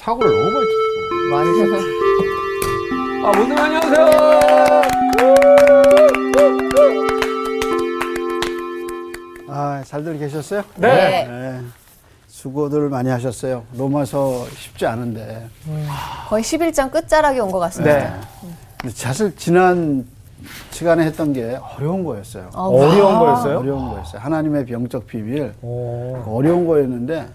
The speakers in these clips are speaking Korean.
사고를 너무 많이 쳤어. 많이 쳤어. 아, 모두 안녕하세요. 아, 잘들 계셨어요? 네. 네. 수고들 많이 하셨어요. 로마서 쉽지 않은데. 거의 11장 끝자락에 온 것 같습니다. 네. 사실 지난 시간에 했던 게 어려운 거였어요. 아, 어려운 거였어요? 어려운 거였어요. 하나님의 영적 비밀. 오. 어려운 거였는데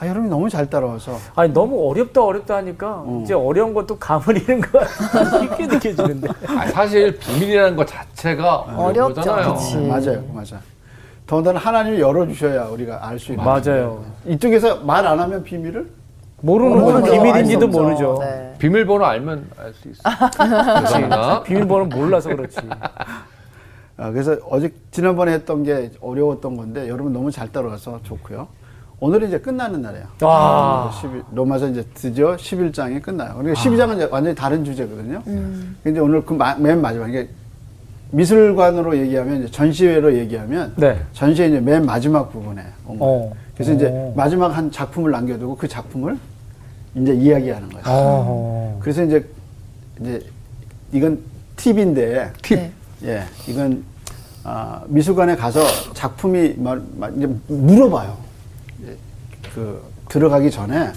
아, 여러분이 너무 잘 따라와서. 아니, 너무 어렵다 하니까 이제 어려운 것도 감을 잃은 것 같아요. 쉽게 느껴지는데. 아니, 사실 비밀이라는 것 자체가 어려운 거잖아요. 맞아요. 맞아. 더군다나 하나님이 열어주셔야 우리가 알 수 있는. 맞아요. 이쪽에서 말 안 하면 비밀을? 모르는 거죠. 비밀인지도 모르죠. 네. 비밀번호 알면 알 수 있어. 그렇지. 비밀번호 몰라서 그렇지. 아, 그래서 어제 지난번에 했던 게 어려웠던 건데 여러분 너무 잘 따라와서 좋고요. 오늘이 이제 끝나는 날이에요. 아. 로마서 이제 드디어 11장이 끝나요. 그러니까 12장은 이제 완전히 다른 주제거든요. 근데 오늘 그 맨 마지막에 미술관으로 얘기하면 이제 전시회로 얘기하면 네. 전시회 이제 맨 마지막 부분에 온 거예요. 그래서 이제 마지막 한 작품을 남겨두고 그 작품을 이제 이야기하는 거죠. 그래서 이제 이건 팁인데 팁. 네. 예, 이건 미술관에 가서 작품이 이제 물어봐요. 그 들어가기 전에.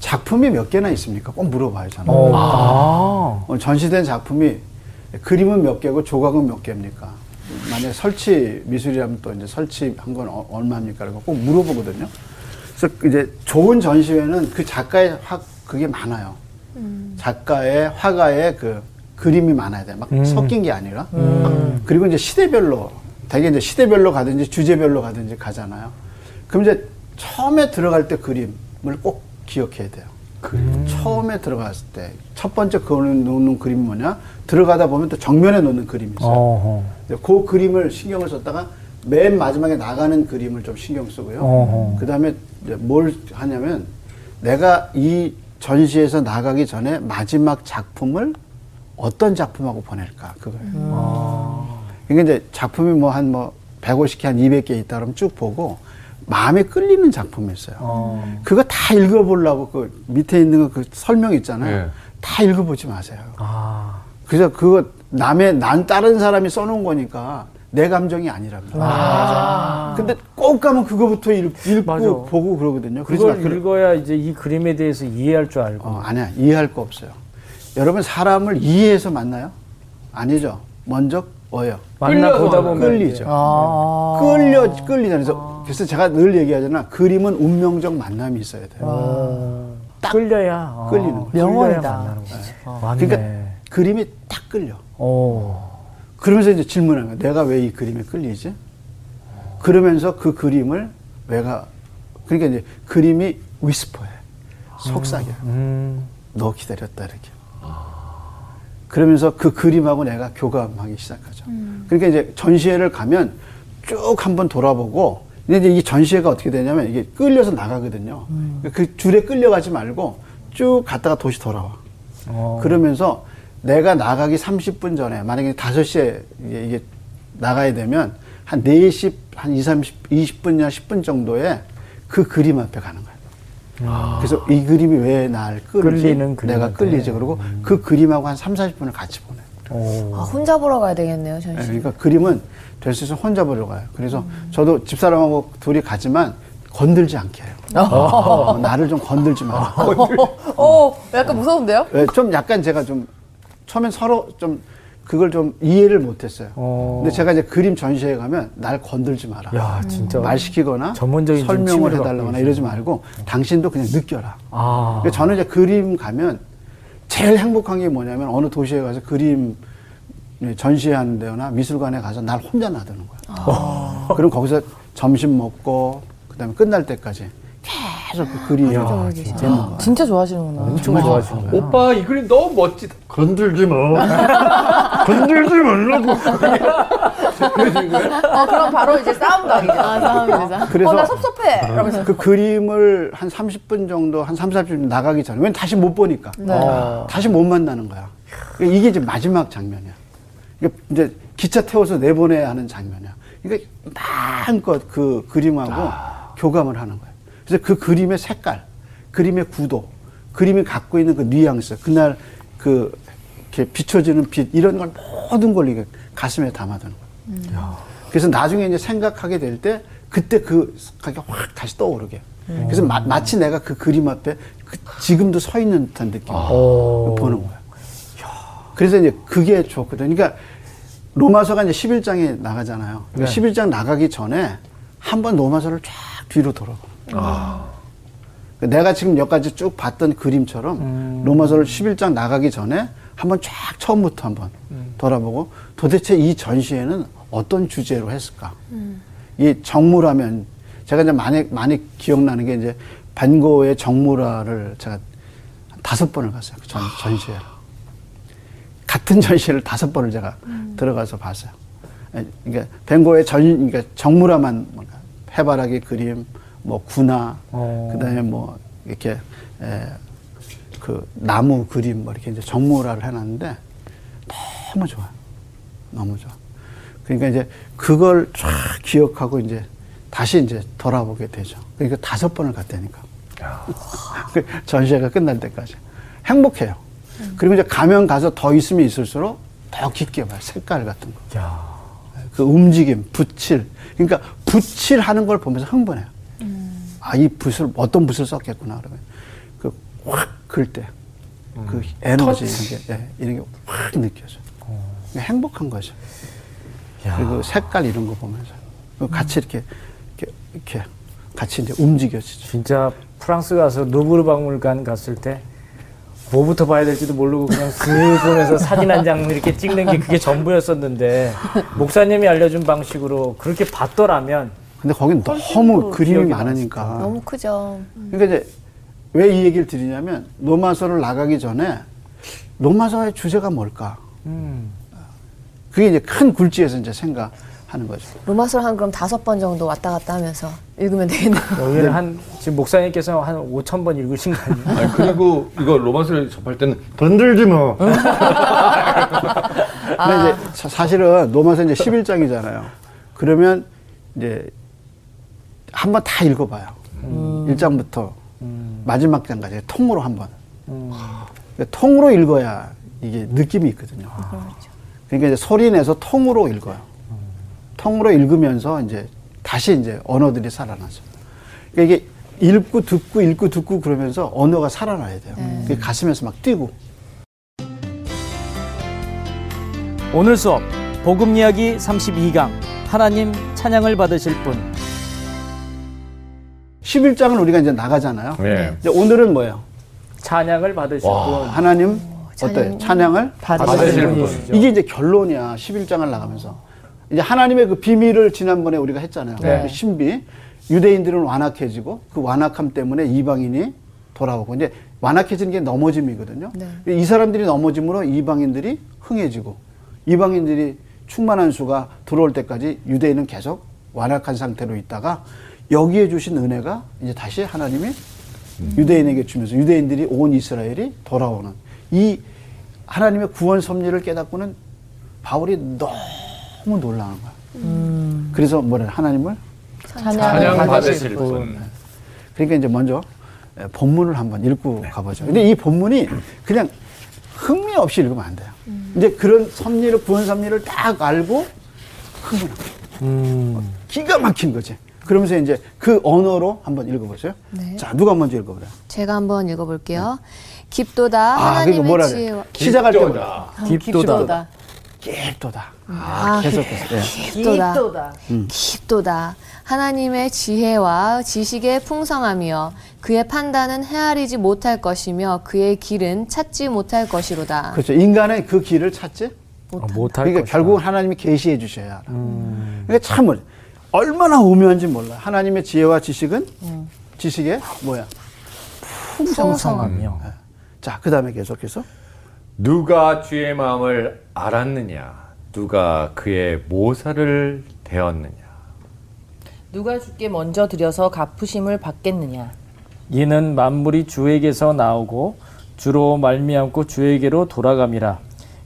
작품이 몇 개나 있습니까? 꼭 물어봐요, 저는. 전시된 작품이 그림은 몇 개고 조각은 몇 개입니까? 만약에 설치 미술이라면 또 이제 설치한 건 얼마입니까? 라고 꼭 물어보거든요. 그래서 이제 좋은 전시회는 그 작가의 그게 많아요. 작가의 화가의 그 그림이 많아야 돼. 막 섞인 게 아니라. 그리고 이제 시대별로, 되게 이제 시대별로 가든지 주제별로 가든지 가잖아요. 그럼 이제 처음에 들어갈 때 그림을 꼭 기억해야 돼요. 처음에 들어갔을 때 첫 번째 놓는 그림이 뭐냐? 들어가다 보면 또 정면에 놓는 그림이 있어요. 그 그림을 신경을 썼다가 맨 마지막에 나가는 그림을 좀 신경 쓰고요. 그 다음에 뭘 하냐면 내가 이 전시에서 나가기 전에 마지막 작품을 어떤 작품하고 보낼까 그거예요. 그러니까 이제 작품이 뭐 150개, 한 200개 있다 그러면 쭉 보고 마음에 끌리는 작품이 있어요. 그거 다 읽어보려고 그 밑에 있는 그 설명 있잖아요. 예. 다 읽어보지 마세요. 그래서 그거 난 다른 사람이 써놓은 거니까 내 감정이 아니랍니다. 근데 꼭 가면 그거부터 읽고 맞아. 보고 그러거든요. 그걸 읽어야 이제 이 그림에 대해서 이해할 줄 알고. 아니야. 이해할 거 없어요. 여러분 사람을 이해해서 만나요? 아니죠. 먼저 만나 보다 보면 끌리죠. 끌리잖아요. 그래서 제가 늘 얘기하잖아. 그림은 운명적 만남이 있어야 돼요. 딱 끌려야 끌리는 거예요. 명언이다. 그러니까 그림이 딱 끌려. 그러면서 이제 질문하는 거예요. 내가 왜 이 그림에 끌리지? 그러면서 그 그림을 그러니까 이제 그림이 위스퍼해. 속삭여요. 너 기다렸다 이렇게. 그러면서 그 그림하고 내가 교감하기 시작하죠. 그러니까 이제 전시회를 가면 쭉 한번 돌아보고 근데 이제 이 전시회가 어떻게 되냐면 이게 끌려서 나가거든요. 그 줄에 끌려가지 말고 쭉 갔다가 다시 돌아와. 그러면서 내가 나가기 30분 전에 만약에 5시에 이게 나가야 되면 한 4시 한 20분이나 10분 정도에 그 그림 앞에 가는 거예요. 그래서 이 그림이 왜 날 끌리지? 내가 끌리지. 그리고 그 그림하고 한 30-40분을 같이 보내요. 혼자 보러 가야 되겠네요, 전시. 네, 그러니까 그림은 될 수 있으면 혼자 보러 가요. 그래서 저도 집사람하고 둘이 가지만 건들지 않게 해요. 나를 좀 건들지 마라. 약간 무서운데요? 네, 좀 약간 제가 좀 처음엔 서로 좀 그걸 좀 이해를 못했어요. 근데 제가 이제 그림 전시회에 가면 날 건들지 마라. 야, 진짜. 말 시키거나 전문적인 설명을 해달라거나 이러지 말고 당신도 그냥 느껴라. 저는 이제 그림 가면 제일 행복한 게 뭐냐면 어느 도시에 가서 그림 전시회 하는 데나 미술관에 가서 날 혼자 놔두는 거야. 그럼 거기서 점심 먹고 그다음에 끝날 때까지 계속 그 그림이 진짜 좋아하시는구나. 엄청 좋아하시는 거야. 오빠 이 그림 너무 멋지다. 건들지 마. 건들지 말라고. 그럼 바로 이제 싸움도 아니죠. 그래서 나 섭섭해. 그러면서 그 그림을 한 30분 정도, 한 30-40분 나가기 전에 왜냐면 다시 못 보니까. 네. 다시 못 만나는 거야. 이게 이제 마지막 장면이야. 이제 기차 태워서 내보내야 하는 장면이야. 그러니까 마음껏 그 그림하고 교감을 하는 거야. 그래서 그 그림의 색깔, 그림의 구도, 그림이 갖고 있는 그 뉘앙스, 그날 그 이렇게 비춰지는 빛, 이런 걸 모든 걸 가슴에 담아두는 거예요. 그래서 나중에 이제 생각하게 될 때 그때 그 생각이 확 다시 떠오르게. 그래서 마치 내가 그 그림 앞에 지금도 서 있는 듯한 느낌을 보는 거예요. 그래서 이제 그게 좋거든요. 그러니까 로마서가 이제 11장에 나가잖아요. 그러니까 네. 11장 나가기 전에 한번 로마서를 쫙 뒤로 돌아가. 내가 지금 여기까지 쭉 봤던 그림처럼 로마서를 11장 나가기 전에 한번 쫙 처음부터 한번 돌아보고, 도대체 이 전시회는 어떤 주제로 했을까? 이 정물화면, 제가 이제 많이 기억나는 게 이제 반고의 정물화를 제가 5번을 갔어요. 그 전시회를. 같은 전시회를 5번을 제가 들어가서 봤어요. 그러니까 벤고의 그러니까 정물화만 해바라기 그림, 뭐 군화, 그다음에 뭐 이렇게 그 나무 그림 뭐 이렇게 이제 정물화를 해놨는데 너무 좋아요. 너무 좋아. 그러니까 이제 그걸 쫙 기억하고 이제 다시 이제 돌아보게 되죠. 그러니까 5번을 갔다니까. 전시회가 끝날 때까지 행복해요. 그리고 이제 가면 가서 더 있으면 있을수록 더 깊게 봐요. 색깔 같은 거. 그 움직임, 붓칠. 그러니까 붓칠하는 걸 보면서 흥분해요. 아, 이 붓을, 어떤 붓을 썼겠구나. 그러면 그 확 긁을 때 그 에너지 이런 게 확 느껴져. 행복한 거죠. 그리고 색깔 이런 거 보면서 같이 이렇게 같이 이제 움직여지죠. 진짜 프랑스 가서 루브르 박물관 갔을 때. 뭐부터 봐야 될지도 모르고 그냥 슥 보면서 사진 한 장 이렇게 찍는 게 그게 전부였었는데, 목사님이 알려준 방식으로 그렇게 봤더라면. 근데 거긴 너무 그림이 많으니까. 너무 크죠. 그러니까 이제 왜 이 얘기를 드리냐면, 로마서를 나가기 전에 로마서의 주제가 뭘까? 그게 이제 큰 굴지에서 이제 생각하는 거죠. 로마서를 한 그럼 5번 정도 왔다 갔다 하면서 읽으면 되겠네요. 여기는 네. 지금 목사님께서 한 5,000번 읽으신 거 아니에요? 아니, 그리고 이거 로마서를 접할 때는 던들지 뭐. 근데 이제 사실은 로마서 이제 11장이잖아요. 그러면 이제 한번 다 읽어봐요. 1장부터 마지막 장까지 통으로 한번. 통으로 읽어야 이게 느낌이 있거든요. 그러니까 이제 소리 내서 통으로 읽어요. 통으로 읽으면서 이제 다시 이제 언어들이 살아나죠. 그러니까 이게 읽고 듣고 그러면서 언어가 살아나야 돼요. 그게 가슴에서 막 뛰고. 오늘 수업 복음 이야기 32강, 하나님 찬양을 받으실 분. 11장은 우리가 이제 나가잖아요. 네. 이제 오늘은 뭐예요? 찬양을 받으실 분. 하나님 어때요? 찬양을 받으실 분. 이게 이제 결론이야. 11장을 나가면서. 이제 하나님의 그 비밀을 지난번에 우리가 했잖아요. 네. 신비. 유대인들은 완악해지고, 그 완악함 때문에 이방인이 돌아오고, 이제 완악해지는 게 넘어짐이거든요. 네. 이 사람들이 넘어짐으로 이방인들이 흥해지고, 이방인들이 충만한 수가 들어올 때까지 유대인은 계속 완악한 상태로 있다가, 여기에 주신 은혜가 이제 다시 하나님이 유대인에게 주면서 유대인들이 온 이스라엘이 돌아오는 이 하나님의 구원 섭리를 깨닫고는 바울이 너무 놀라는 거야. 그래서 뭐래, 하나님을 찬양 받으실 분. 그러니까 이제 먼저 본문을 한번 읽고 네. 가보죠. 근데 이 본문이 그냥 흥미 없이 읽으면 안 돼요. 이제 그런 섭리를, 구원 섭리를 딱 알고 흥분하고 기가 막힌 거지. 그러면서 이제 그 언어로 한번 읽어보세요. 네. 자, 누가 먼저 읽어보래요? 제가 한번 읽어볼게요. 깊도다 하나님의 그러니까 지혜와 시작할 때보다 깊도다. 깊도다. 깊도다. 하나님의 지혜와 지식의 풍성함이여, 그의 판단은 헤아리지 못할 것이며 그의 길은 찾지 못할 것이로다. 그렇죠. 인간의 그 길을 찾지 못할 그러니까 것이다. 결국은 하나님이 계시해 주셔야 알아. 그러니까 참 얼마나 오묘한지 몰라요. 하나님의 지혜와 지식은 지식의 뭐야? 풍성함이요. 네. 자, 그 다음에 계속해서 누가 주의 마음을 알았느냐, 누가 그의 모사를 대었느냐, 누가 주께 먼저 드려서 갚으심을 받겠느냐. 이는 만물이 주에게서 나오고 주로 말미암고 주에게로 돌아감이라.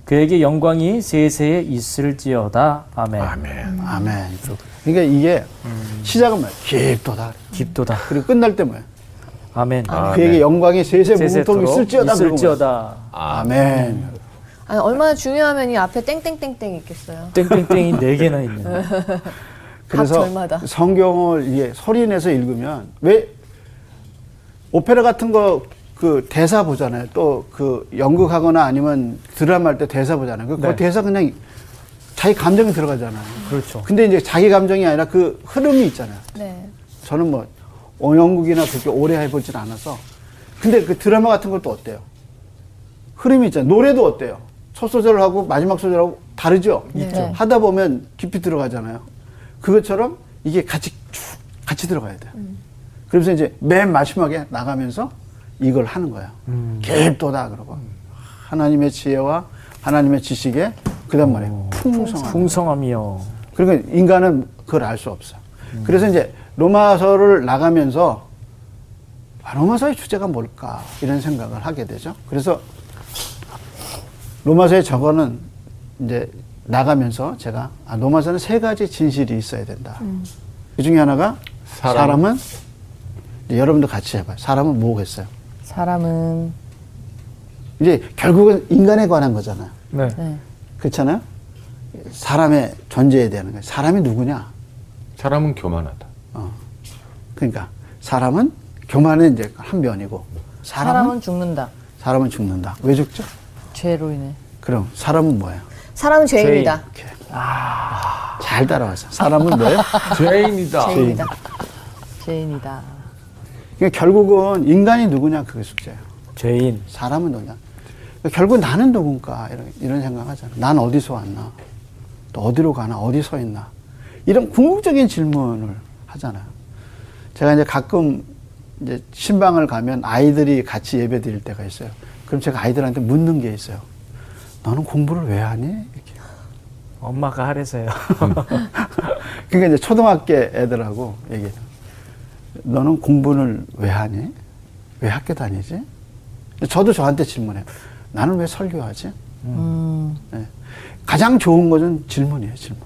그에게 영광이 세세에 있을지어다. 아멘. 아멘. 아멘. 그러니까 이게 시작은 뭐야? 깊도다. 깊도다. 그리고 끝날 때 뭐야? 아멘. 아멘. 그에게 영광이 세세 무궁토록 있을지어다. 아멘. 아니, 얼마나 중요하면 이 앞에 땡땡땡땡이 있겠어요. 땡땡땡이 4개나 있네요. 그래서 절마다. 성경을 이게 소리 내서 읽으면, 왜 오페라 같은 거 그 대사 보잖아요. 또 그 연극하거나 아니면 드라마 할 때 대사 보잖아요. 그 네. 대사 그냥 자기 감정이 들어가잖아요. 그렇죠. 근데 이제 자기 감정이 아니라 그 흐름이 있잖아요. 네. 저는 뭐 연극이나 그렇게 오래 해보진 않아서. 근데 그 드라마 같은 것도 어때요? 흐름이 있잖아요. 노래도 어때요? 첫 소절하고 마지막 소절하고 다르죠? 네. 하다 보면 깊이 들어가잖아요. 그것처럼 이게 같이 쭉 같이 들어가야 돼요. 그래서 이제 맨 마지막에 나가면서 이걸 하는 거야. 계획도다 그러고 하나님의 지혜와 하나님의 지식에 그다음 말에 풍성함이요. 그러니까 인간은 그걸 알 수 없어. 그래서 이제 로마서를 나가면서 로마서의 주제가 뭘까 이런 생각을 하게 되죠. 그래서 로마서의 저거는 이제 나가면서 제가 로마서는 3가지 진실이 있어야 된다. 그 중에 하나가 사람은 여러분도 같이 해봐요. 사람은 뭐겠어요? 사람은 이제 결국은 인간에 관한 거잖아요. 네. 네. 그렇잖아요. 사람의 존재에 대한 거예요. 사람이 누구냐? 사람은 교만하다. 그러니까 사람은 교만의 이제 한 면이고, 사람은 죽는다. 사람은 죽는다. 왜 죽죠? 죄로 인해. 그럼 사람은 뭐예요? 사람은 죄인이다. 죄인. 아, 잘 따라왔어. 사람은 뭐예요? 죄인이다. 죄인이다. 죄인이다. 그러니까 결국은 인간이 누구냐 그게 숙제예요. 죄인. 사람은 누구냐. 그러니까 결국 나는 누군가 이런 생각하잖아. 난 어디서 왔나? 또 어디로 가나? 어디 서 있나? 이런 궁극적인 질문을 하잖아요. 제가 이제 가끔 이제 신방을 가면 아이들이 같이 예배 드릴 때가 있어요. 그럼 제가 아이들한테 묻는 게 있어요. 너는 공부를 왜 하니? 이렇게. 엄마가 하래서요. 그러니까 이제 초등학교 애들하고 얘기해요. 너는 공부를 왜 하니? 왜 학교 다니지? 저도 저한테 질문해요. 나는 왜 설교하지? 네. 가장 좋은 것은 질문이에요, 질문.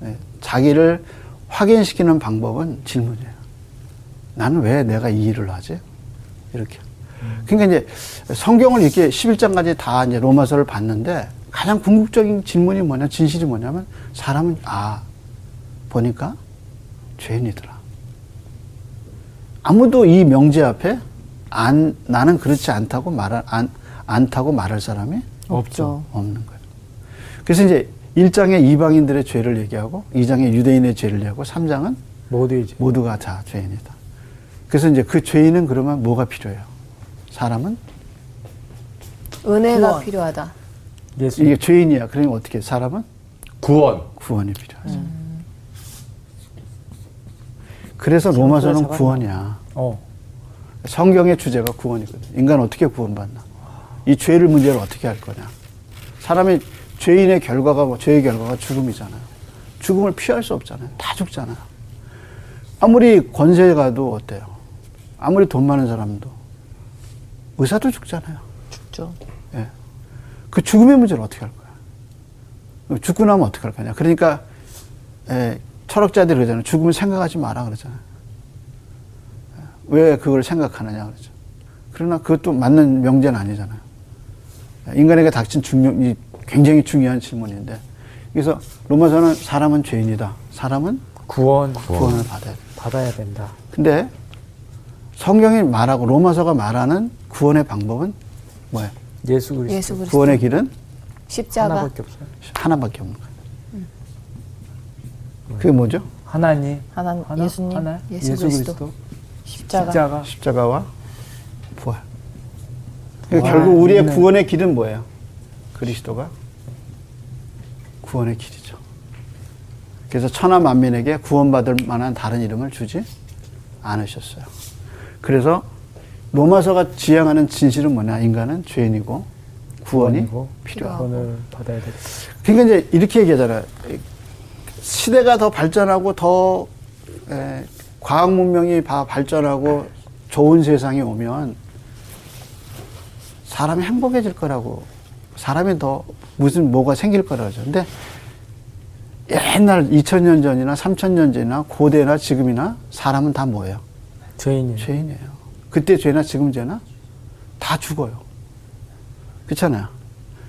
네. 자기를 확인시키는 방법은 질문이에요. 나는 왜 내가 이 일을 하지? 이렇게. 그러니까 이제 성경을 이렇게 11장까지 다 이제 로마서를 봤는데 가장 궁극적인 질문이 뭐냐, 진실이 뭐냐면 사람은, 아, 보니까 죄인이더라. 아무도 이 명제 앞에 나는 그렇지 않다고 말할 사람이 없죠. 없는 거예요. 그래서 이제 1장에 이방인들의 죄를 얘기하고, 2장에 유대인의 죄를 얘기하고, 3장은 모두가 다 죄인이다. 그래서 이제 그 죄인은 그러면 뭐가 필요해요? 사람은? 은혜가 구원. 필요하다. 예수. 이게 죄인이야. 그러면 어떻게 해? 사람은? 구원이 필요하죠. 그래서 로마서는 구원이야. 성경의 주제가 구원이거든. 인간 어떻게 구원받나? 이 죄를 문제를 어떻게 할 거냐? 사람이 죄인의 결과가 죄의 결과가 죽음이잖아요. 죽음을 피할 수 없잖아요. 다 죽잖아요. 아무리 권세가도 어때요? 아무리 돈 많은 사람도 의사도 죽잖아요. 죽죠. 예. 그 죽음의 문제를 어떻게 할 거야? 죽고 나면 어떻게 할 거냐? 그러니까 예, 철학자들이 그러잖아요. 죽음을 생각하지 마라 그러잖아요. 왜 그걸 생각하느냐 그러죠. 그러나 그것도 맞는 명제는 아니잖아요. 인간에게 닥친 굉장히 중요한 질문인데, 그래서 로마서는 사람은 죄인이다. 사람은 구원을 받아야 된다. 근데 성경이 말하고 로마서가 말하는 구원의 방법은 뭐예요? 예수 그리스도. 구원의 길은 십자가 하나밖에 없는 거예요. 그게 뭐죠? 하나님, 예수님, 하나? 예수 그리스도. 십자가와 부활. 그러니까 결국 우리의 구원의 길은 뭐예요? 그리스도가 구원의 길이죠. 그래서 천하 만민에게 구원받을 만한 다른 이름을 주지 않으셨어요. 그래서 로마서가 지향하는 진실은 뭐냐? 인간은 죄인이고 구원이 필요하고. 구원을 받아야 돼. 그러니까 이제 이렇게 얘기하잖아요. 시대가 더 발전하고 더 과학 문명이 발전하고 좋은 세상이 오면 사람이 행복해질 거라고, 사람이 더 뭐가 생길 거라고 하죠. 근데 옛날 2000년 전이나 3000년 전이나 고대나 지금이나 사람은 다 뭐예요? 죄인이에요. 그때 죄나 지금 죄나 다 죽어요. 그렇잖아요.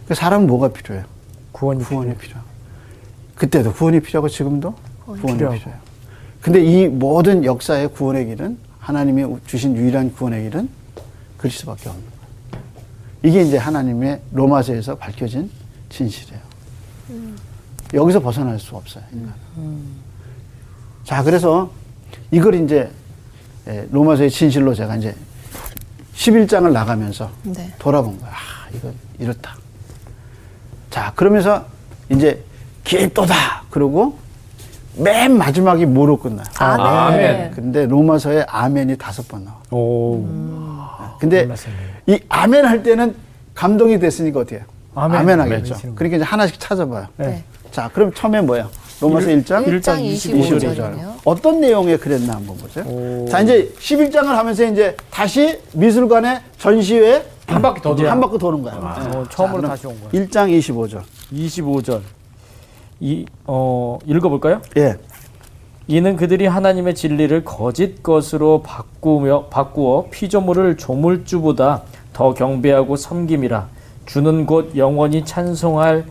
그러니까 사람은 뭐가 필요해요? 구원이 필요해요. 그때도 구원이 필요하고 지금도 구원이 필요해요. 근데 이 모든 역사의 구원의 길은, 하나님이 주신 유일한 구원의 길은 그리스도밖에 없는 거예요. 이게 이제 하나님의 로마서에서 밝혀진 진실이에요. 여기서 벗어날 수 없어요, 인간은. 자, 그래서 이걸 이제 로마서의 진실로 제가 이제 11장을 나가면서 네. 돌아본 거야. 아, 이거 이렇다. 자, 그러면서 이제 길 또다. 그러고 맨 마지막이 뭐로 끝나요? 아멘. 아멘. 근데 로마서에 아멘이 5번 나와. 오. 근데 몰랐어요. 이 아멘 할 때는 감동이 됐으니까 어떻게 해요? 아멘 하겠죠. 그러니까 이제 하나씩 찾아봐요. 네. 자, 그럼 처음에 뭐예요? 로마서 1장 25절이네요. 어떤 내용에 그랬나 한번 보죠. 오. 자, 이제 11장을 하면서 이제 다시 미술관의 전시회에 한 바퀴 더 돌아요. 한 바퀴 도는 거야. 아. 네. 처음으로 자, 다시 온 거예요. 1장 25절. 25절. 읽어볼까요? 예. 이는 그들이 하나님의 진리를 거짓 것으로 바꾸어 피조물을 조물주보다 더 경배하고 섬김이라. 주는 곳 영원히 찬송할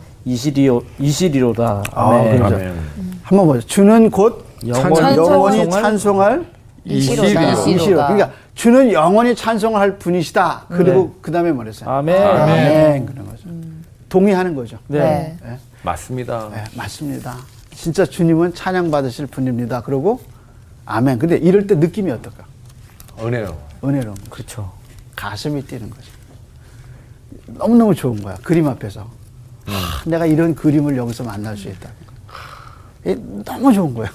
이시리로다. 아멘. 아, 네. 한번 보죠. 주는 곳 영원히 찬송할 이시리로. 그러니까 주는 영원히 찬송할 분이시다. 그리고 네. 그 다음에 뭐랬어요? 아멘. 아멘. 그런 거죠. 동의하는 거죠. 네. 네. 맞습니다. 네, 맞습니다. 진짜 주님은 찬양받으실 분입니다. 그러고 아멘. 근데 이럴 때 느낌이 어떨까? 은혜로운 거죠. 그렇죠. 가슴이 뛰는 거죠. 너무너무 좋은 거야. 그림 앞에서. 하, 내가 이런 그림을 여기서 만날 수 있다. 너무 좋은 거야.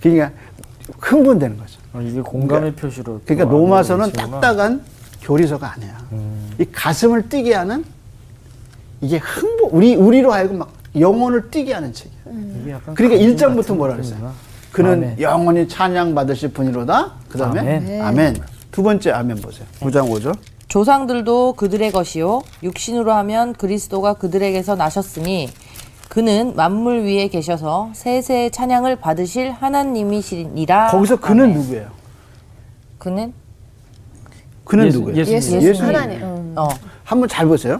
그러니까 흥분되는 거죠. 아, 이게 공감의 표시로. 그러니까 로마서는 딱딱한 교리서가 아니야. 이 가슴을 뛰게 하는 이게 흥분, 우리로 하여금 막 영혼을 뛰게 하는 책이야. 그러니까 1장부터 뭐라 그랬어요? 그는 아멘. 영원히 찬양받으실 분이로다. 그 다음에 아멘. 아멘. 두 번째 아멘 보세요. 9장 5절. 조상들도 그들의 것이요 육신으로 하면 그리스도가 그들에게서 나셨으니 그는 만물 위에 계셔서 세세의 찬양을 받으실 하나님이시니라. 거기서 그는 아멘. 누구예요? 그는 누구예요? 예수님. 하나님. 한번 잘 보세요.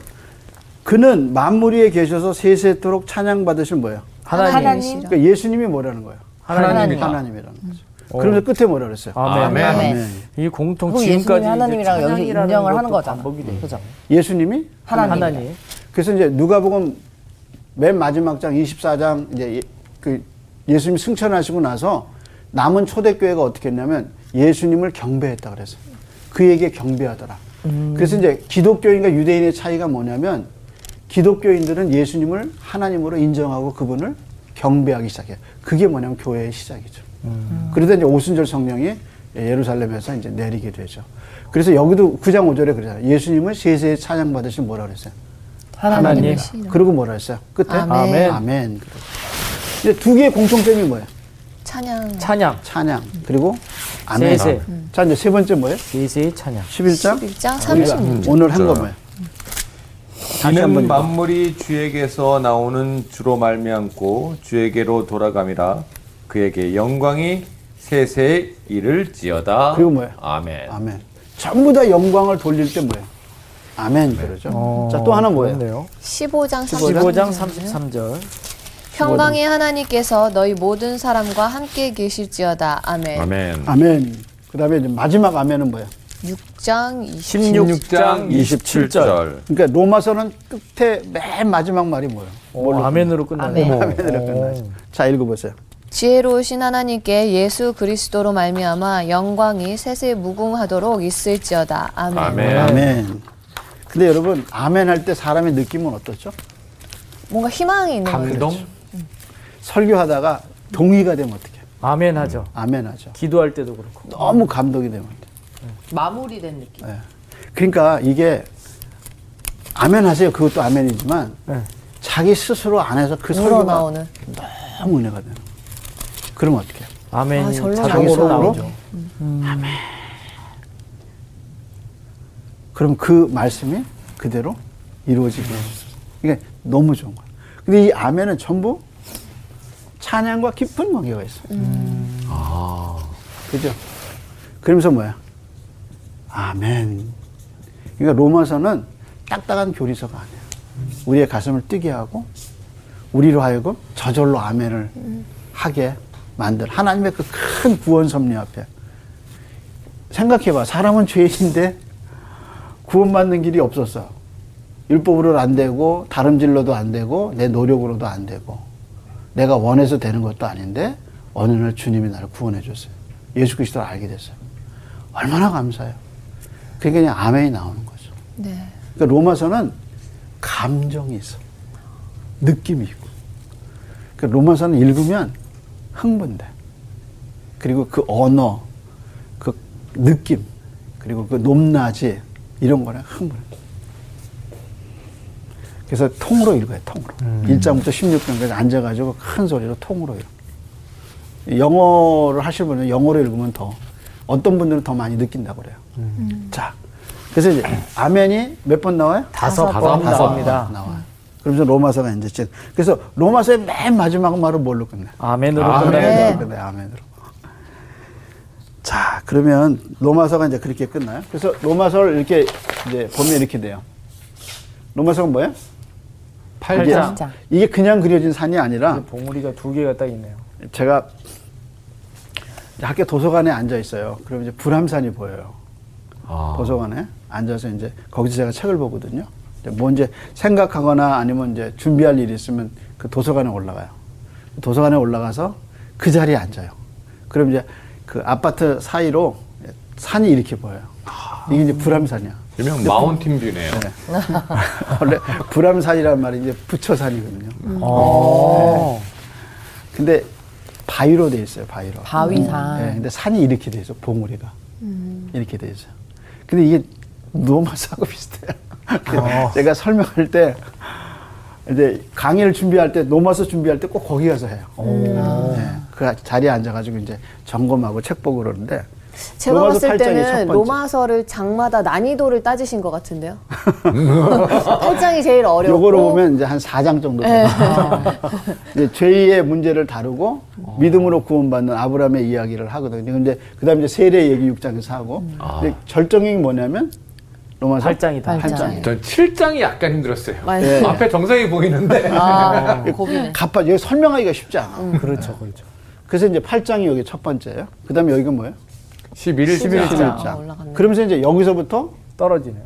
그는 만물 위에 계셔서 세세토록 찬양받으신 뭐예요? 하나님. 그러니까 예수님이 뭐라는 거예요? 하나님이라는 거죠. 그러면서 끝에 뭐라 그랬어요? 아멘. 이 공통 지금까지 하나님이랑 여기서 인정을 하는 거잖아. 그죠? 예수님이 하나님. 그래서 이제 누가복음 맨 마지막 장 24장 이제 그 예수님 승천하시고 나서 남은 초대교회가 어떻게 했냐면 예수님을 경배했다 그래서 그에게 경배하더라. 그래서 이제 기독교인과 유대인의 차이가 뭐냐면 기독교인들은 예수님을 하나님으로 인정하고 그분을 경배하기 시작해요. 그게 뭐냐면 교회의 시작이죠. 그러다 이제 오순절 성령이 예루살렘에서 이제 내리게 되죠. 그래서 여기도 9장 5절에 그러잖아요. 예수님은 세세에 찬양받으신 뭐라 그랬어요? 하나님. 그리고 뭐라 그랬어요? 끝에? 아멘. 이제 두 개의 공통점이 뭐예요? 찬양. 그리고 아멘. 세세. 자, 이제 세 번째 뭐예요? 세세의 찬양. 11장 36절. 오늘 한 거 뭐예요? 이는 만물이 주에게서 나오는 주로 말미암고 주에게로 돌아감이라. 그에게 영광이 세세에 이를지어다. 그리고 뭐예요? 아멘. 전부 다 영광을 돌릴 때 뭐예요? 아멘. 그러죠. 자, 또 하나 뭐예요? 15장 33절. 평강의 하나님께서 너희 모든 사람과 함께 계실지어다. 아멘. 그 다음에 마지막 아멘은 뭐예요? 16장 27절. 그러니까 로마서는 끝에 맨 마지막 말이 뭐예요? 아멘으로 끝나네요. 아멘으로 끝나죠. 자, 읽어보세요. 지혜로우신 하나님께 예수 그리스도로 말미암아 영광이 세세 무궁하도록 있을지어다. 아멘. 근데 여러분 아멘 할 때 사람의 느낌은 어떻죠? 뭔가 희망이 있는 거죠. 감동? 설교하다가 동의가 되면 어떡해요? 아멘 하죠. 기도할 때도 그렇고. 너무 감동이 되면 마무리된 느낌. 네. 그러니까 이게 아멘 하세요. 그것도 아멘이지만 네. 자기 스스로 안에서 그 설교가 나오는. 너무 은혜가 되는. 그러면 어떻게 해요? 아멘. 자기 속으로 나오죠. 아멘. 그럼 그 말씀이 그대로 이루어지게 해요. 이게 너무 좋은 거예요. 근데 이 아멘은 전부 찬양과 깊은 관계가 있어요. 그죠? 그러면서 뭐야? 아멘. 그러니까 로마서는 딱딱한 교리서가 아니에요. 우리의 가슴을 뛰게 하고 우리로 하여금 저절로 아멘을 하게 만들 하나님의 그 큰 구원 섭리 앞에 생각해봐. 사람은 죄인인데 구원받는 길이 없었어. 율법으로는 안 되고 다름질로도 안 되고 내 노력으로도 안 되고 내가 원해서 되는 것도 아닌데 어느 날 주님이 나를 구원해 줬어요. 예수 그리스도를 알게 됐어요. 얼마나 감사해요. 그게 그냥 아멘이 나오는 거죠. 네. 그러니까 로마서는 감정이 있어. 느낌이 있고. 그러니까 로마서는 읽으면 흥분돼. 그리고 그 언어, 그 느낌, 그리고 그 높낮이 이런 거는 흥분해. 그래서 통으로 읽어요, 통으로. 1장부터 16장까지 앉아가지고 큰 소리로 통으로 읽어요. 영어를 하실 분은 영어로 읽으면 더, 어떤 분들은 더 많이 느낀다고 그래요. 자, 그래서 이제 아멘이 몇 번 나와요? 다섯 번 나와요. 그러면서 로마서가 이제, 그래서 로마서의 맨 마지막 말은 뭘로 끝나요? 아멘으로 끝나요. 아멘으로. 자, 그러면 로마서가 이제 그렇게 끝나요. 그래서 로마서를 이렇게 이제 보면 이렇게 돼요. 로마서가 뭐예요? 8장. 이게 그냥 그려진 산이 아니라 봉우리가 두 개가 딱 있네요. 제가 학교 도서관에 앉아 있어요. 그럼 이제 불암산이 보여요. 아. 도서관에 앉아서 이제 거기서 제가 책을 보거든요. 뭐 이제 생각하거나 아니면 이제 준비할 일이 있으면 그 도서관에 올라가요. 도서관에 올라가서 그 자리에 앉아요. 그럼 이제 그 아파트 사이로 산이 이렇게 보여요. 아. 이게 이제 불암산이야. 일명 마운틴뷰네요. 네. 원래 불암산이란 말이 이제 부처산이거든요. 네. 근데 바위로 돼 있어요, 바위로. 바위산. 네. 근데 산이 이렇게 돼 있어, 봉우리가. 이렇게 돼 있어. 근데 이게 로마서하고 비슷해요. 제가 설명할 때, 이제 강의를 준비할 때, 로마서 준비할 때 꼭 거기 가서 해요. 네. 그 자리에 앉아가지고 이제 점검하고 책 보고 그러는데. 제가 봤을 때는 로마서를 장마다 난이도를 따지신 것 같은데요. 8장이 제일 어렵고 요거로 보면 이제 한 4장 정도 돼요. 이제 죄의 문제를 다루고 믿음으로 구원받는 아브라함의 이야기를 하거든요. 근데 그다음 이제 세례 얘기 6장에서 하고 근데 절정이 뭐냐면 로마서 8장이다. 전 7장이 약간 힘들었어요. 네. 앞에 정상이 보이는데 갑바 여기 설명하기가 쉽지 않아. 그렇죠. 그래서 이제 8장이 여기 첫 번째예요. 그다음에 여기가 뭐예요? 11장. 그러면서 이제 여기서부터 떨어지네요.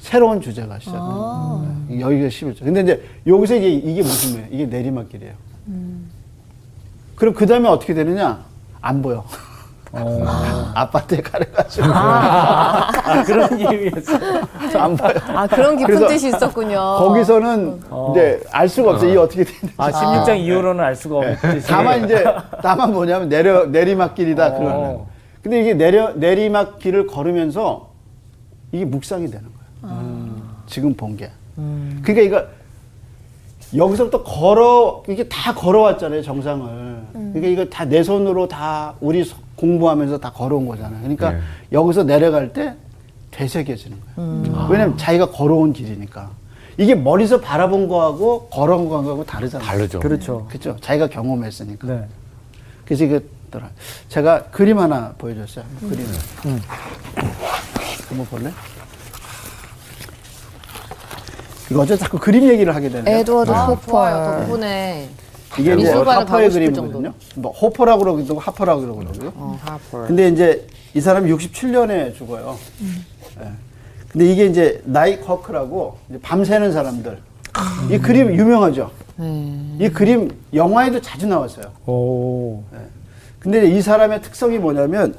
새로운 주제가 시작합니다. 여기가 11장. 근데 이제 여기서 이게 무슨 거예요? 이게 내리막길이에요. 그럼 그 다음에 어떻게 되느냐? 안 보여. 아파트에 가려가지고. 그런 이유였어요. 안 봐요. 그런 깊은 뜻이 있었군요. 거기서는 이제 알 수가 없어요. 이게 어떻게 되는지. 16장 이후로는 알 수가 없지. 다만 뭐냐면 내리막길이다. 그러는. 근데 이게 내리막길을 걸으면서 이게 묵상이 되는 거예요. 지금 본 게. 그러니까 이거 여기서부터 이게 다 걸어왔잖아요, 정상을. 그러니까 이거 다 내 손으로 다 우리 공부하면서 다 걸어온 거잖아요. 그러니까 네. 여기서 내려갈 때 되새겨지는 거예요. 왜냐면 자기가 걸어온 길이니까. 이게 머리서 바라본 거하고 걸어온 거하고 다르잖아요. 다르죠. 그렇죠. 자기가 경험했으니까. 네. 그래서 제가 그림 하나 보여줬어요. 그림을. 한번 볼래? 이거 어째 자꾸 그림 얘기를 하게 되네요. 에드워드 호퍼 덕분에. 이게 이제 하퍼의 그림이거든요. 뭐 호퍼라고 그러기도 하고 하퍼라고 그러거든요. 하퍼. 근데 이제 이 사람 67년에 죽어요. 네. 근데 이게 이제 나이트워크라고 밤새는 사람들. 이 그림 유명하죠. 이 그림 영화에도 자주 나왔어요. 오. 네. 근데 이 사람의 특성이 뭐냐면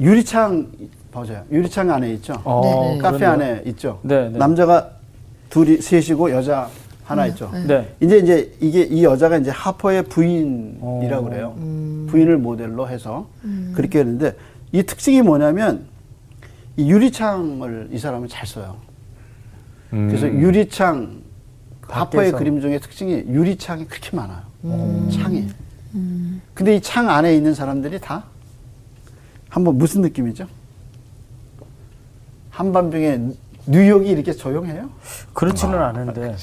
유리창 맞아요. 유리창 안에 있죠. 네. 카페 그러네요. 안에 있죠. 네, 네. 남자가 셋이고 여자 하나 있죠. 네. 이제 이게 이 여자가 이제 하퍼의 부인이라고 그래요. 부인을 모델로 해서 그렇게 했는데 이 특징이 뭐냐면 이 유리창을 이 사람은 잘 써요. 그래서 유리창 하퍼의 그림 중에 특징이 유리창이 그렇게 많아요. 창이. 근데 이 창 안에 있는 사람들이 다 한번 무슨 느낌이죠? 한밤중에 뉴욕이 이렇게 조용해요? 그렇지는 않은데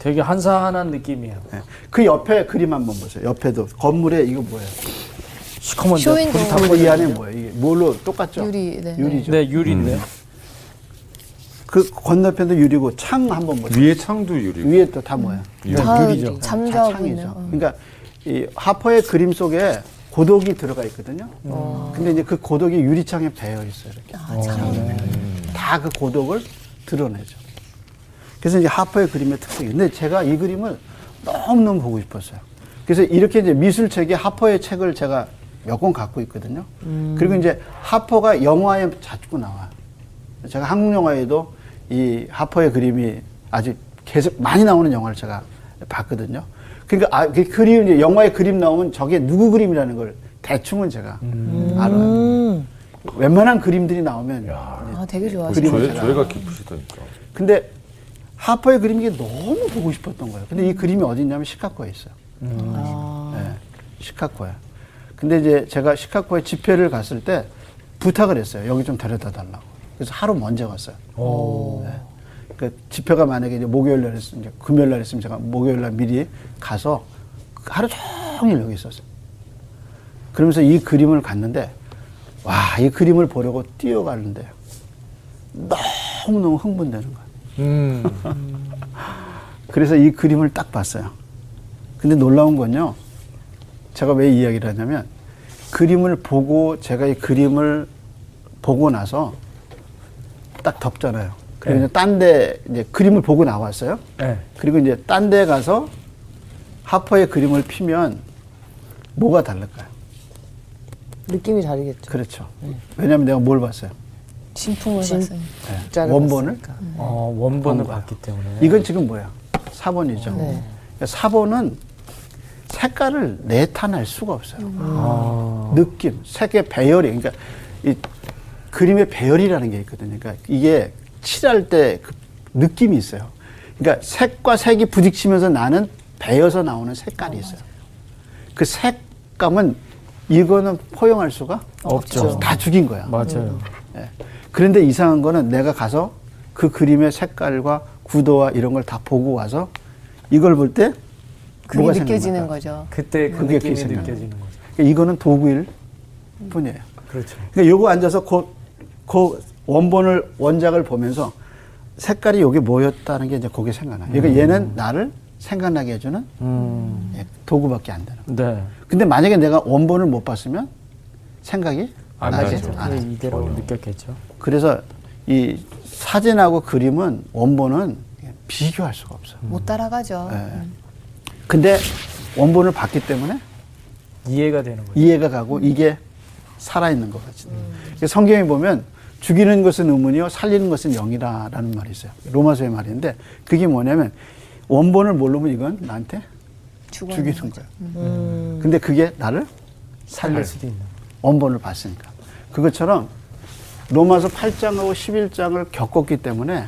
되게 한산한 느낌이에요. 네. 그 옆에 그림 한번 보세요. 옆에도 건물에 이거 뭐예요? 시커먼 데 이 안에 뭐예요? 이게 뭘로 똑같죠? 유리, 네. 유리죠. 네, 유리인데요. 그 건너편도 유리고 창 한번 보세요. 위에 창도 유리고. 위에 또 다 뭐예요? 유리죠. 잠자고 창이죠. 그러니까 이 하퍼의 그림 속에 고독이 들어가 있거든요. 근데 이제 그 고독이 유리창에 배어 있어요. 이렇게. 다 그 고독을 드러내죠. 그래서 이제 하퍼의 그림의 특징이. 근데 제가 이 그림을 너무너무 보고 싶었어요. 그래서 이렇게 이제 미술책에 하퍼의 책을 제가 몇 권 갖고 있거든요. 그리고 이제 하퍼가 영화에 자주 나와요. 제가 한국 영화에도 이 하퍼의 그림이 아주 계속 많이 나오는 영화를 제가 봤거든요. 그러니까 그 그림, 영화에 그림 나오면 저게 누구 그림이라는 걸 대충은 제가 알아요. 웬만한 그림들이 나오면. 아, 되게 좋아하시죠. 저희가 기쁘시다니까. 근데 하퍼의 그림이 너무 보고 싶었던 거예요. 근데 이 그림이 어디 있냐면 시카고에 있어요. 네, 시카고에. 근데 이제 제가 시카고에 집회를 갔을 때 부탁을 했어요. 여기 좀 데려다 달라고. 그래서 하루 먼저 갔어요. 네. 그러니까 집회가 만약에 이제 목요일날 했으면, 이제 금요일날 했으면 제가 목요일날 미리 가서 하루 종일 여기 있었어요. 그러면서 이 그림을 갔는데, 와, 이 그림을 보려고 뛰어가는데 너무너무 흥분되는 거예요. 그래서 이 그림을 딱 봤어요. 근데 놀라운 건요, 제가 왜 이 이야기를 하냐면, 그림을 보고, 제가 이 그림을 보고 나서 딱 덮잖아요. 그리고 네. 이제 딴 데, 이제 그림을 보고 나왔어요. 네. 그리고 이제 딴 데 가서 하퍼의 그림을 피면 뭐가 다를까요? 느낌이 다르겠죠. 그렇죠. 네. 왜냐면 내가 뭘 봤어요? 진품을 봤어요. 네. 원본을? 원본을 봤기 때문에. 이건 지금 뭐야? 4번이죠. 네. 4번은 색깔을 내탄할 수가 없어요. 느낌, 색의 배열이. 그러니까 이 그림의 배열이라는 게 있거든요. 그러니까 이게 칠할 때 그 느낌이 있어요. 그러니까 색과 색이 부딪히면서 나는 배어서 나오는 색깔이 있어요. 그 색감은 이거는 포용할 수가 없죠. 다 죽인 거야. 맞아요. 네. 그런데 이상한 거는 내가 가서 그 그림의 색깔과 구도와 이런 걸 다 보고 와서 이걸 볼 때 그게 느껴지는 거죠. 그때 그 느낌이 느껴지는 거죠. 그러니까 이거는 도구일 뿐이에요. 그렇죠. 그러니까 요거 앉아서 그 원본을, 원작을 보면서 색깔이 요게 뭐였다는 게 이제 그게 생각나요. 그러니까 얘는 나를 생각나게 해주는 도구밖에 안 되는 거예요. 네. 근데 만약에 내가 원본을 못 봤으면 생각이 나지 않아요. 이대로 느꼈겠죠. 그래서 이 사진하고 그림은, 원본은 비교할 수가 없어요. 못 따라가죠. 네. 근데 원본을 봤기 때문에 이해가 되는 거예요. 이해가 가고 이게 살아있는 것 같은데. 성경에 보면 죽이는 것은 의문이요 살리는 것은 영이라 라는 말이 있어요. 로마서의 말인데, 그게 뭐냐면 원본을 모르면 이건 나한테 죽이는 거예요. 근데 그게 나를 살릴 수도 있는, 원본을 봤으니까. 그것처럼 로마서 8장하고 11장을 겪었기 때문에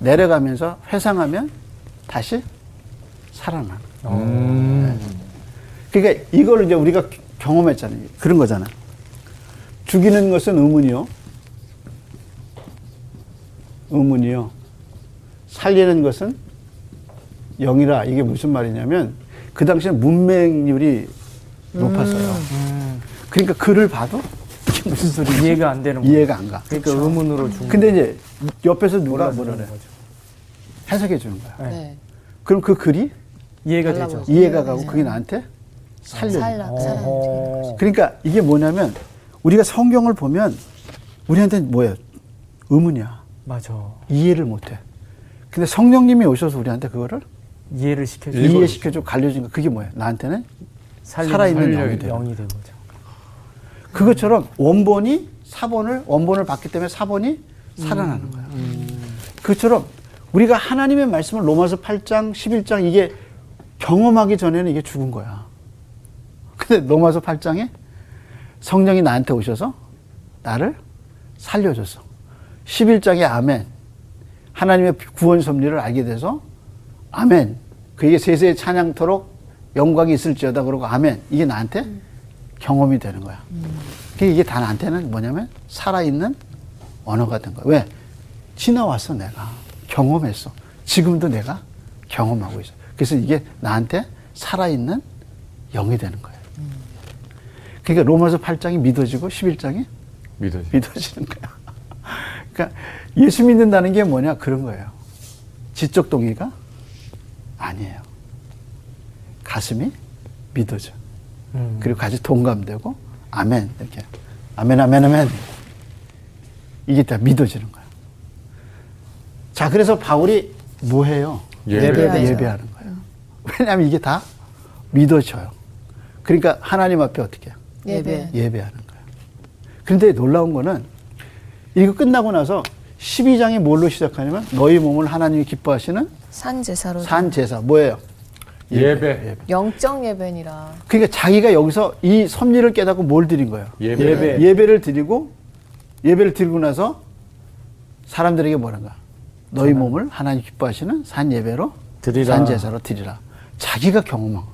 내려가면서 회상하면 다시 살아나. 네. 그러니까 이걸 이제 우리가 경험했잖아요. 그런 거잖아. 죽이는 것은 의문이요. 의문이요. 살리는 것은 영이라. 이게 무슨 말이냐면, 그 당시에 문맹률이 높았어요. 그러니까 글을 봐도 이게 무슨 소리인지 이해가 안 되는 거예요. 이해가 안 가. 그러니까 그렇죠. 의문으로 죽는. 근데 이제 옆에서 누가 뭐라래? 해석해 주는 거야. 네. 그럼 그 글이 이해가 되죠. 이해가 가고 그게 나한테 살려. 그러니까 이게 뭐냐면, 우리가 성경을 보면 우리한테는 뭐예요? 의문이야. 맞아. 이해를 못해. 근데 성령님이 오셔서 우리한테 그거를 이해를 시켜주고, 가르쳐준 거. 그게 뭐예요? 나한테는 살아있는 영이 되는 거죠. 그것처럼 원본이 4번을, 원본을 받기 때문에 4번이 살아나는 거야. 그것처럼 우리가 하나님의 말씀을 로마서 8장, 11장, 이게 경험하기 전에는 이게 죽은 거야. 근데 로마서 8장에 성령이 나한테 오셔서 나를 살려줬어. 11장에 아멘. 하나님의 구원 섭리를 알게 돼서 아멘. 그게 세세의 찬양토록 영광이 있을지어다 그러고 아멘. 이게 나한테 경험이 되는 거야. 이게 다 나한테는 뭐냐면 살아있는 언어가 된 거야. 왜? 지나왔어. 내가 경험했어. 지금도 내가 경험하고 있어. 그래서 이게 나한테 살아있는 영이 되는 거예요. 그러니까 로마서 8장이 믿어지고 11장이 믿어지는 거야. 그러니까 예수 믿는다는 게 뭐냐, 그런 거예요. 지적 동의가 아니에요. 가슴이 믿어져. 그리고 같이 동감되고 아멘, 이렇게 아멘 아멘 아멘, 이게 다 믿어지는 거야. 자, 그래서 바울이 뭐 해요? 예배하는 거예요. 왜냐하면 이게 다 믿어져요. 그러니까 하나님 앞에 어떻게 해요? 예배하는 거예요. 그런데 놀라운 거는 이거 끝나고 나서 12장이 뭘로 시작하냐면 너희 몸을 하나님이 기뻐하시는 산제사로, 산제사 뭐예요? 예배. 영적 예배니라. 그러니까 자기가 여기서 이 섭리를 깨닫고 뭘 드린 거예요? 예배를 드리고, 예배를 드리고 나서 사람들에게 뭐란가? 너희 몸을 하나님 기뻐하시는 산 예배로 드리라. 산 제사로 드리라. 자기가 경험한 거.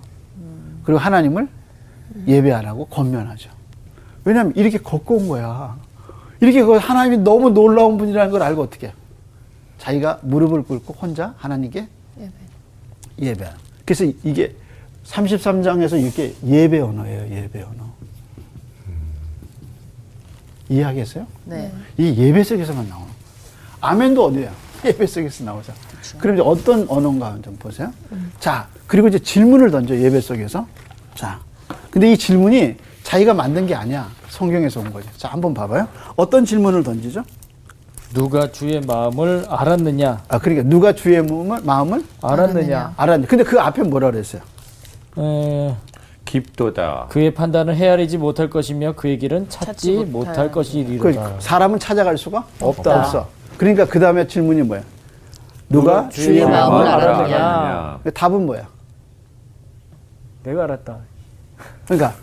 그리고 하나님을 예배하라고 권면하죠. 왜냐하면 이렇게 걷고 온 거야. 이렇게 하나님이 너무 놀라운 분이라는 걸 알고 어떻게 해? 자기가 무릎을 꿇고 혼자 하나님께 예배하는. 그래서 이게 33장에서 이게 예배 언어예요. 예배 언어. 이해하겠어요? 네. 이 예배 속에서만 나오는 거예요. 아멘도 어디야? 예배 속에서 나오죠. 그쵸. 그럼 이제 어떤 언어인가 한번 보세요. 자, 그리고 이제 질문을 던져, 예배 속에서. 자, 근데 이 질문이 자기가 만든 게 아니야. 성경에서 온 거죠. 자, 한번 봐봐요. 어떤 질문을 던지죠? 누가 주의 마음을 알았느냐? 아, 그러니까 누가 주의 마음을 알았느냐? 근데 그 앞에 뭐라 그랬어요? 깊도다. 그의 판단을 헤아리지 못할 것이며 그의 길은 찾지 못할 것이리라. 사람은 찾아갈 수가 없다. 그러니까 그 다음에 질문이 뭐야? 누가 주의 마음을 알았느냐? 답은 뭐야? 내가 알았다. 그러니까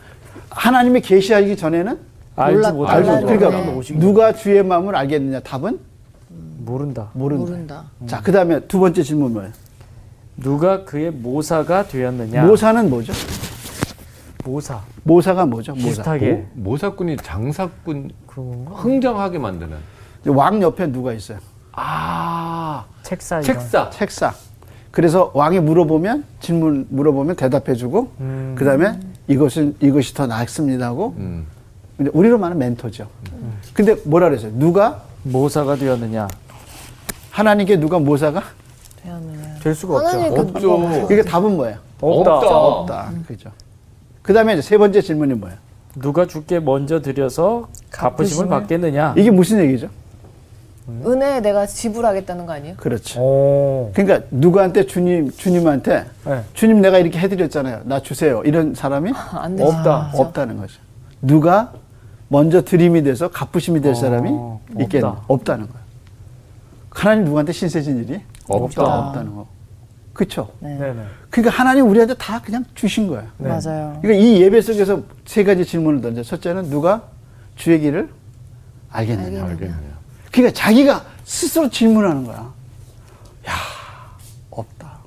하나님이 계시하기 전에는 알지 못하고. 그러니까 누가 주의 마음을 알겠느냐? 답은 모른다. 자, 그 다음에 두 번째 질문 뭐예요? 누가 그의 모사가 되었느냐? 모사는 뭐죠? 모사가 뭐죠? 비슷하게 모사꾼이 장사꾼, 흥정하게 만드는 왕 옆에 누가 있어요? 아, 책사. 그래서 왕이 물어보면 대답해주고, 그 다음에 이것이 더 낫습니다 하고. 근데 우리로 말하면 멘토죠. 근데 뭐라 그랬어요? 누가 모사가 되었느냐? 하나님께 누가 모사가 되었느냐? 될 수가 없죠. 이게 답은 뭐예요? 없다. 그죠. 그 다음에 세 번째 질문이 뭐예요? 누가 주께 먼저 드려서 갚으심을 받겠느냐? 이게 무슨 얘기죠? 은혜에 내가 지불하겠다는 거 아니에요? 그렇죠. 오. 그러니까 누구한테? 주님한테. 네. 주님, 내가 이렇게 해드렸잖아요. 나 주세요. 이런 사람이 안 되죠. 없다는 거죠. 누가 먼저 드림이 돼서 갚으심이 될 사람이 없다는 거예요. 하나님 누구한테 신세진 일이 없다는 거. 그렇죠? 네. 그러니까 하나님 우리한테 다 그냥 주신 거예요. 네. 맞아요. 그러니까 이 예배 속에서 세 가지 질문을 던져. 첫째는 누가 주의 길을 알겠느냐. 그러니까 자기가 스스로 질문하는 거야. 야, 없다.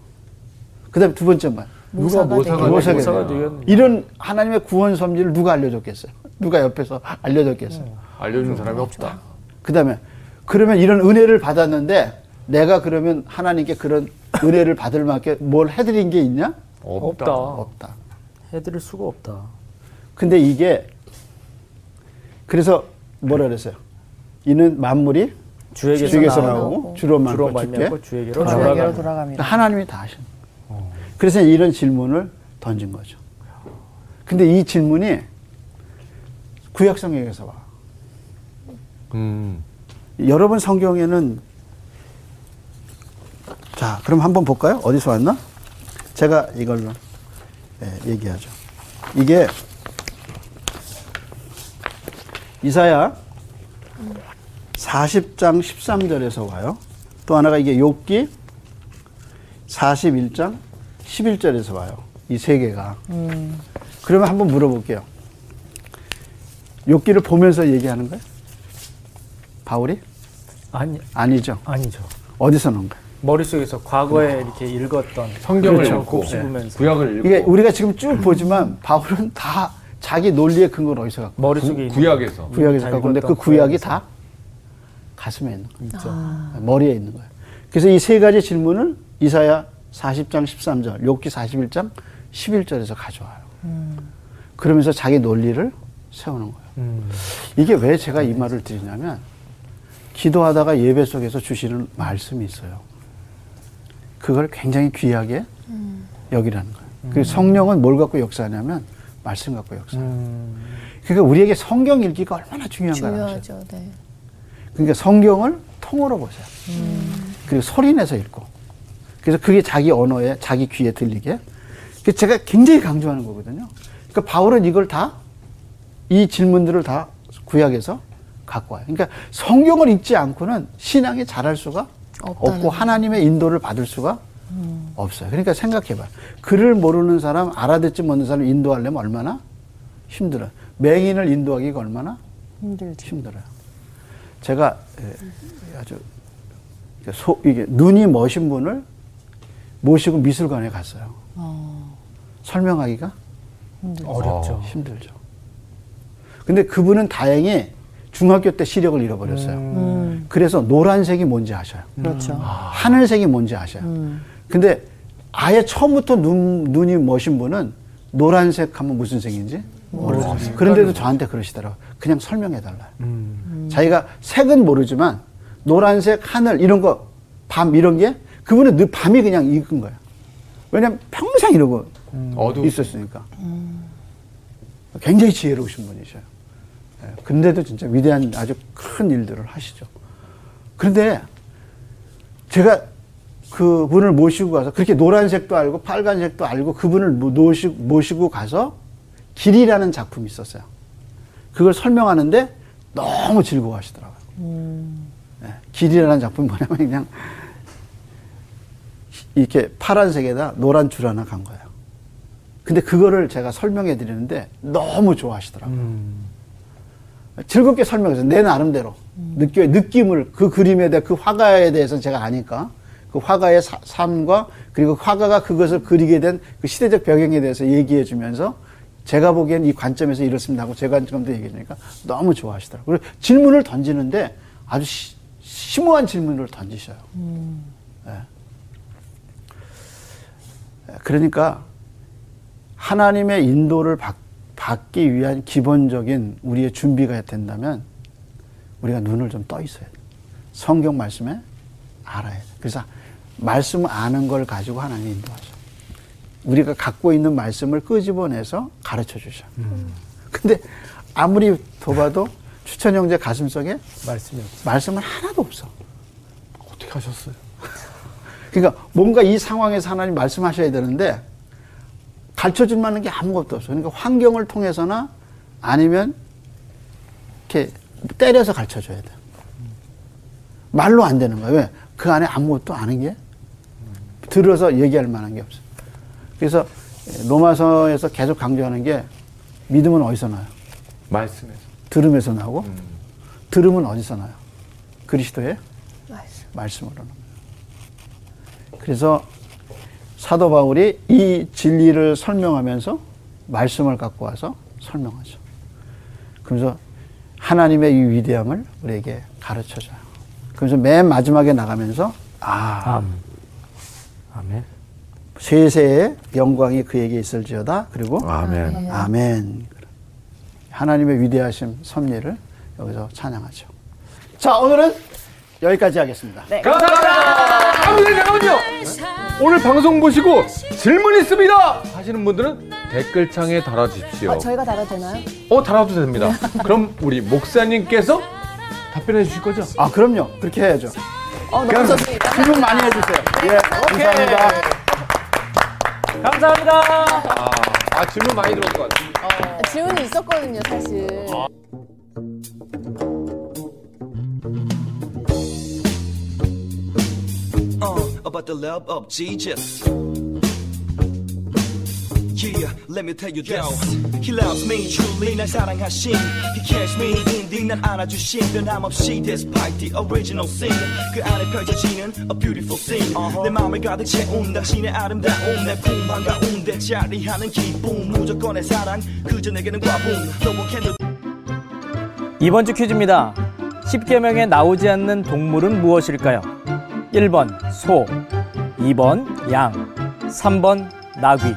그 다음에 두 번째 말. 누가 모사가 되었느냐? 이런 하나님의 구원 섭리를 누가 알려줬겠어요? 누가 옆에서 알려줬겠어요? 알려준 사람이 없다. 그 다음에 그러면 이런 은혜를 받았는데 내가 그러면 하나님께 그런 은혜를 받을 만큼 뭘 해드린 게 있냐? 없다. 해드릴 수가 없다. 근데 이게 그래서 뭐라 그랬어요? 이는 만물이 주에게서 나오고 주로 말미암고 주에게로 돌아갑니다. 하나님이 다 하신 거예요. 그래서 이런 질문을 던진 거죠. 근데 이 질문이 구약 성경에서 와. 여러분 성경에는, 자, 그럼 한번 볼까요? 어디서 왔나? 제가 이걸로 얘기하죠. 이게 이사야 40장 13절에서 와요. 또 하나가 이게 욥기 41장 11절에서 와요. 이 세 개가. 그러면 한번 물어볼게요. 욥기를 보면서 얘기하는 거예요? 바울이? 아니죠. 어디서 넣은 거예요? 머릿속에서 과거에 이렇게 읽었던 성경을 곱씹으면서. 구약을 읽고. 이게 우리가 지금 쭉 보지만 바울은 다 자기 논리의 근거를 어디서 갖고? 머릿속에 구약에서 갖고. 근데 그 구약이 다 가슴에 있는 거예요. 머리에 있는 거예요. 그래서 이 세 가지 질문을 이사야 40장 13절, 욥기 41장 11절에서 가져와요. 그러면서 자기 논리를 세우는 거예요. 이게 왜 제가 이 말을 드리냐면 기도하다가 예배 속에서 주시는 말씀이 있어요. 그걸 굉장히 귀하게 여기라는 거예요. 그 성령은 뭘 갖고 역사하냐면 말씀 갖고 역사해요. 그러니까 우리에게 성경 읽기가 얼마나 중요한가요? 중요하죠. 네. 그러니까 성경을 통으로 보세요. 그리고 소리 내서 읽고. 그래서 그게 자기 언어에, 자기 귀에 들리게. 제가 굉장히 강조하는 거거든요. 그러니까 바울은 이걸 다, 이 질문들을 다 구약에서 갖고 와요. 그러니까 성경을 읽지 않고는 신앙에 자랄 수가 없고 하나님의 인도를 받을 수가 없어요. 그러니까 생각해봐요. 글을 모르는 사람, 알아듣지 못하는 사람 인도하려면 얼마나 힘들어요. 맹인을 인도하기가 얼마나 힘들어요. 제가 아주 이게 눈이 머신 분을 모시고 미술관에 갔어요. 설명하기가 어렵죠. 힘들죠. 근데 그분은 다행히 중학교 때 시력을 잃어버렸어요. 그래서 노란색이 뭔지 아셔요. 그렇죠. 하늘색이 뭔지 아셔요. 근데 아예 처음부터 눈이 머신 분은 노란색 하면 무슨 색인지 모르죠. 그런데도 저한테 그러시더라고요. 그냥 설명해달라요. 자기가 색은 모르지만 노란색, 하늘 이런 거, 밤 이런 게 그분은 늘 밤이 그냥 익은 거예요. 왜냐면 평생 이러고 있었으니까. 굉장히 지혜로우신 분이셔요. 예, 근데도 진짜 위대한 아주 큰 일들을 하시죠. 그런데 제가 그분을 모시고 가서 그렇게 노란색도 알고 빨간색도 알고 그분을 모시고 가서 길이라는 작품이 있었어요. 그걸 설명하는데 너무 즐거워하시더라고요. 예, 길이라는 작품이 뭐냐면 그냥 이렇게 파란색에다 노란 줄 하나 간 거예요. 근데 그거를 제가 설명해 드리는데 너무 좋아하시더라고요. 즐겁게 설명해서 내 나름대로 느낌을 그 그림에 대해 그 화가에 대해서 제가 아니까 그 화가의 삶과 그리고 화가가 그것을 그리게 된 그 시대적 배경에 대해서 얘기해 주면서 제가 보기엔 이 관점에서 이렇습니다 하고 제 관점도 얘기해 주니까 너무 좋아하시더라고요. 그리고 질문을 던지는데 아주 심오한 질문을 던지셔요. 네. 그러니까 하나님의 인도를 받기 위한 기본적인 우리의 준비가 된다면 우리가 눈을 좀 떠 있어야 돼. 성경 말씀에 알아야 돼. 그래서 말씀 아는 걸 가지고 하나님이 인도하죠. 우리가 갖고 있는 말씀을 끄집어내서 가르쳐 주셔. 근데 아무리 더 봐도 추천 형제 가슴속에 말씀은 하나도 없어. 어떻게 하셨어요? 그러니까 뭔가 이 상황에서 하나님 말씀하셔야 되는데 가르쳐줄 만한 게 아무것도 없어. 그러니까 환경을 통해서나 아니면 이렇게 때려서 가르쳐줘야 돼. 말로 안 되는 거야. 왜? 그 안에 아무것도 아는 게 들어서 얘기할 만한 게 없어. 그래서 로마서에서 계속 강조하는 게 믿음은 어디서 나요? 말씀에서. 들음에서 나오고 들음은 어디서 나요? 그리스도의 말씀으로 나와요. 그래서 사도 바울이 이 진리를 설명하면서 말씀을 갖고 와서 설명하죠. 그러면서 하나님의 이 위대함을 우리에게 가르쳐줘요. 그러면서 맨 마지막에 나가면서 아멘. 세세의 영광이 그에게 있을지어다. 그리고 아멘. 하나님의 위대하심 섭리를 여기서 찬양하죠. 자, 오늘은 여기까지 하겠습니다. 네, 감사합니다. 잠깐만요. 오늘 방송 보시고 질문 있습니다 하시는 분들은 댓글창에 달아주십시오. 저희가 달아도 되나요? 달아도 됩니다. 그럼 우리 목사님께서 답변해 주실 거죠? 그럼요. 그렇게 해야죠. 너무 좋습니다. 질문 많이 해주세요. 예, 감사합니다. 감사합니다. 질문 많이 들어올 것 같아요. 질문이 있었거든요, 사실. About the love of Jesus. Yeah, let me tell you this. He loves me truly, 날 사랑하신. He cares me indeed, 날 안아주신. 변함없이 despite the original sin. 그 안에 펼쳐지는 a beautiful scene. 내 마음을 가득 채운다. 신의 아름다움, 내 꿈 한가운데 자리하는 기쁨. 무조건의 사랑, 그저 내게는 과분. No one can do. 이번 주 퀴즈입니다. 10계명에 나오지 않는 동물은 무엇일까요? 1번 소, 2번 양, 3번 나귀.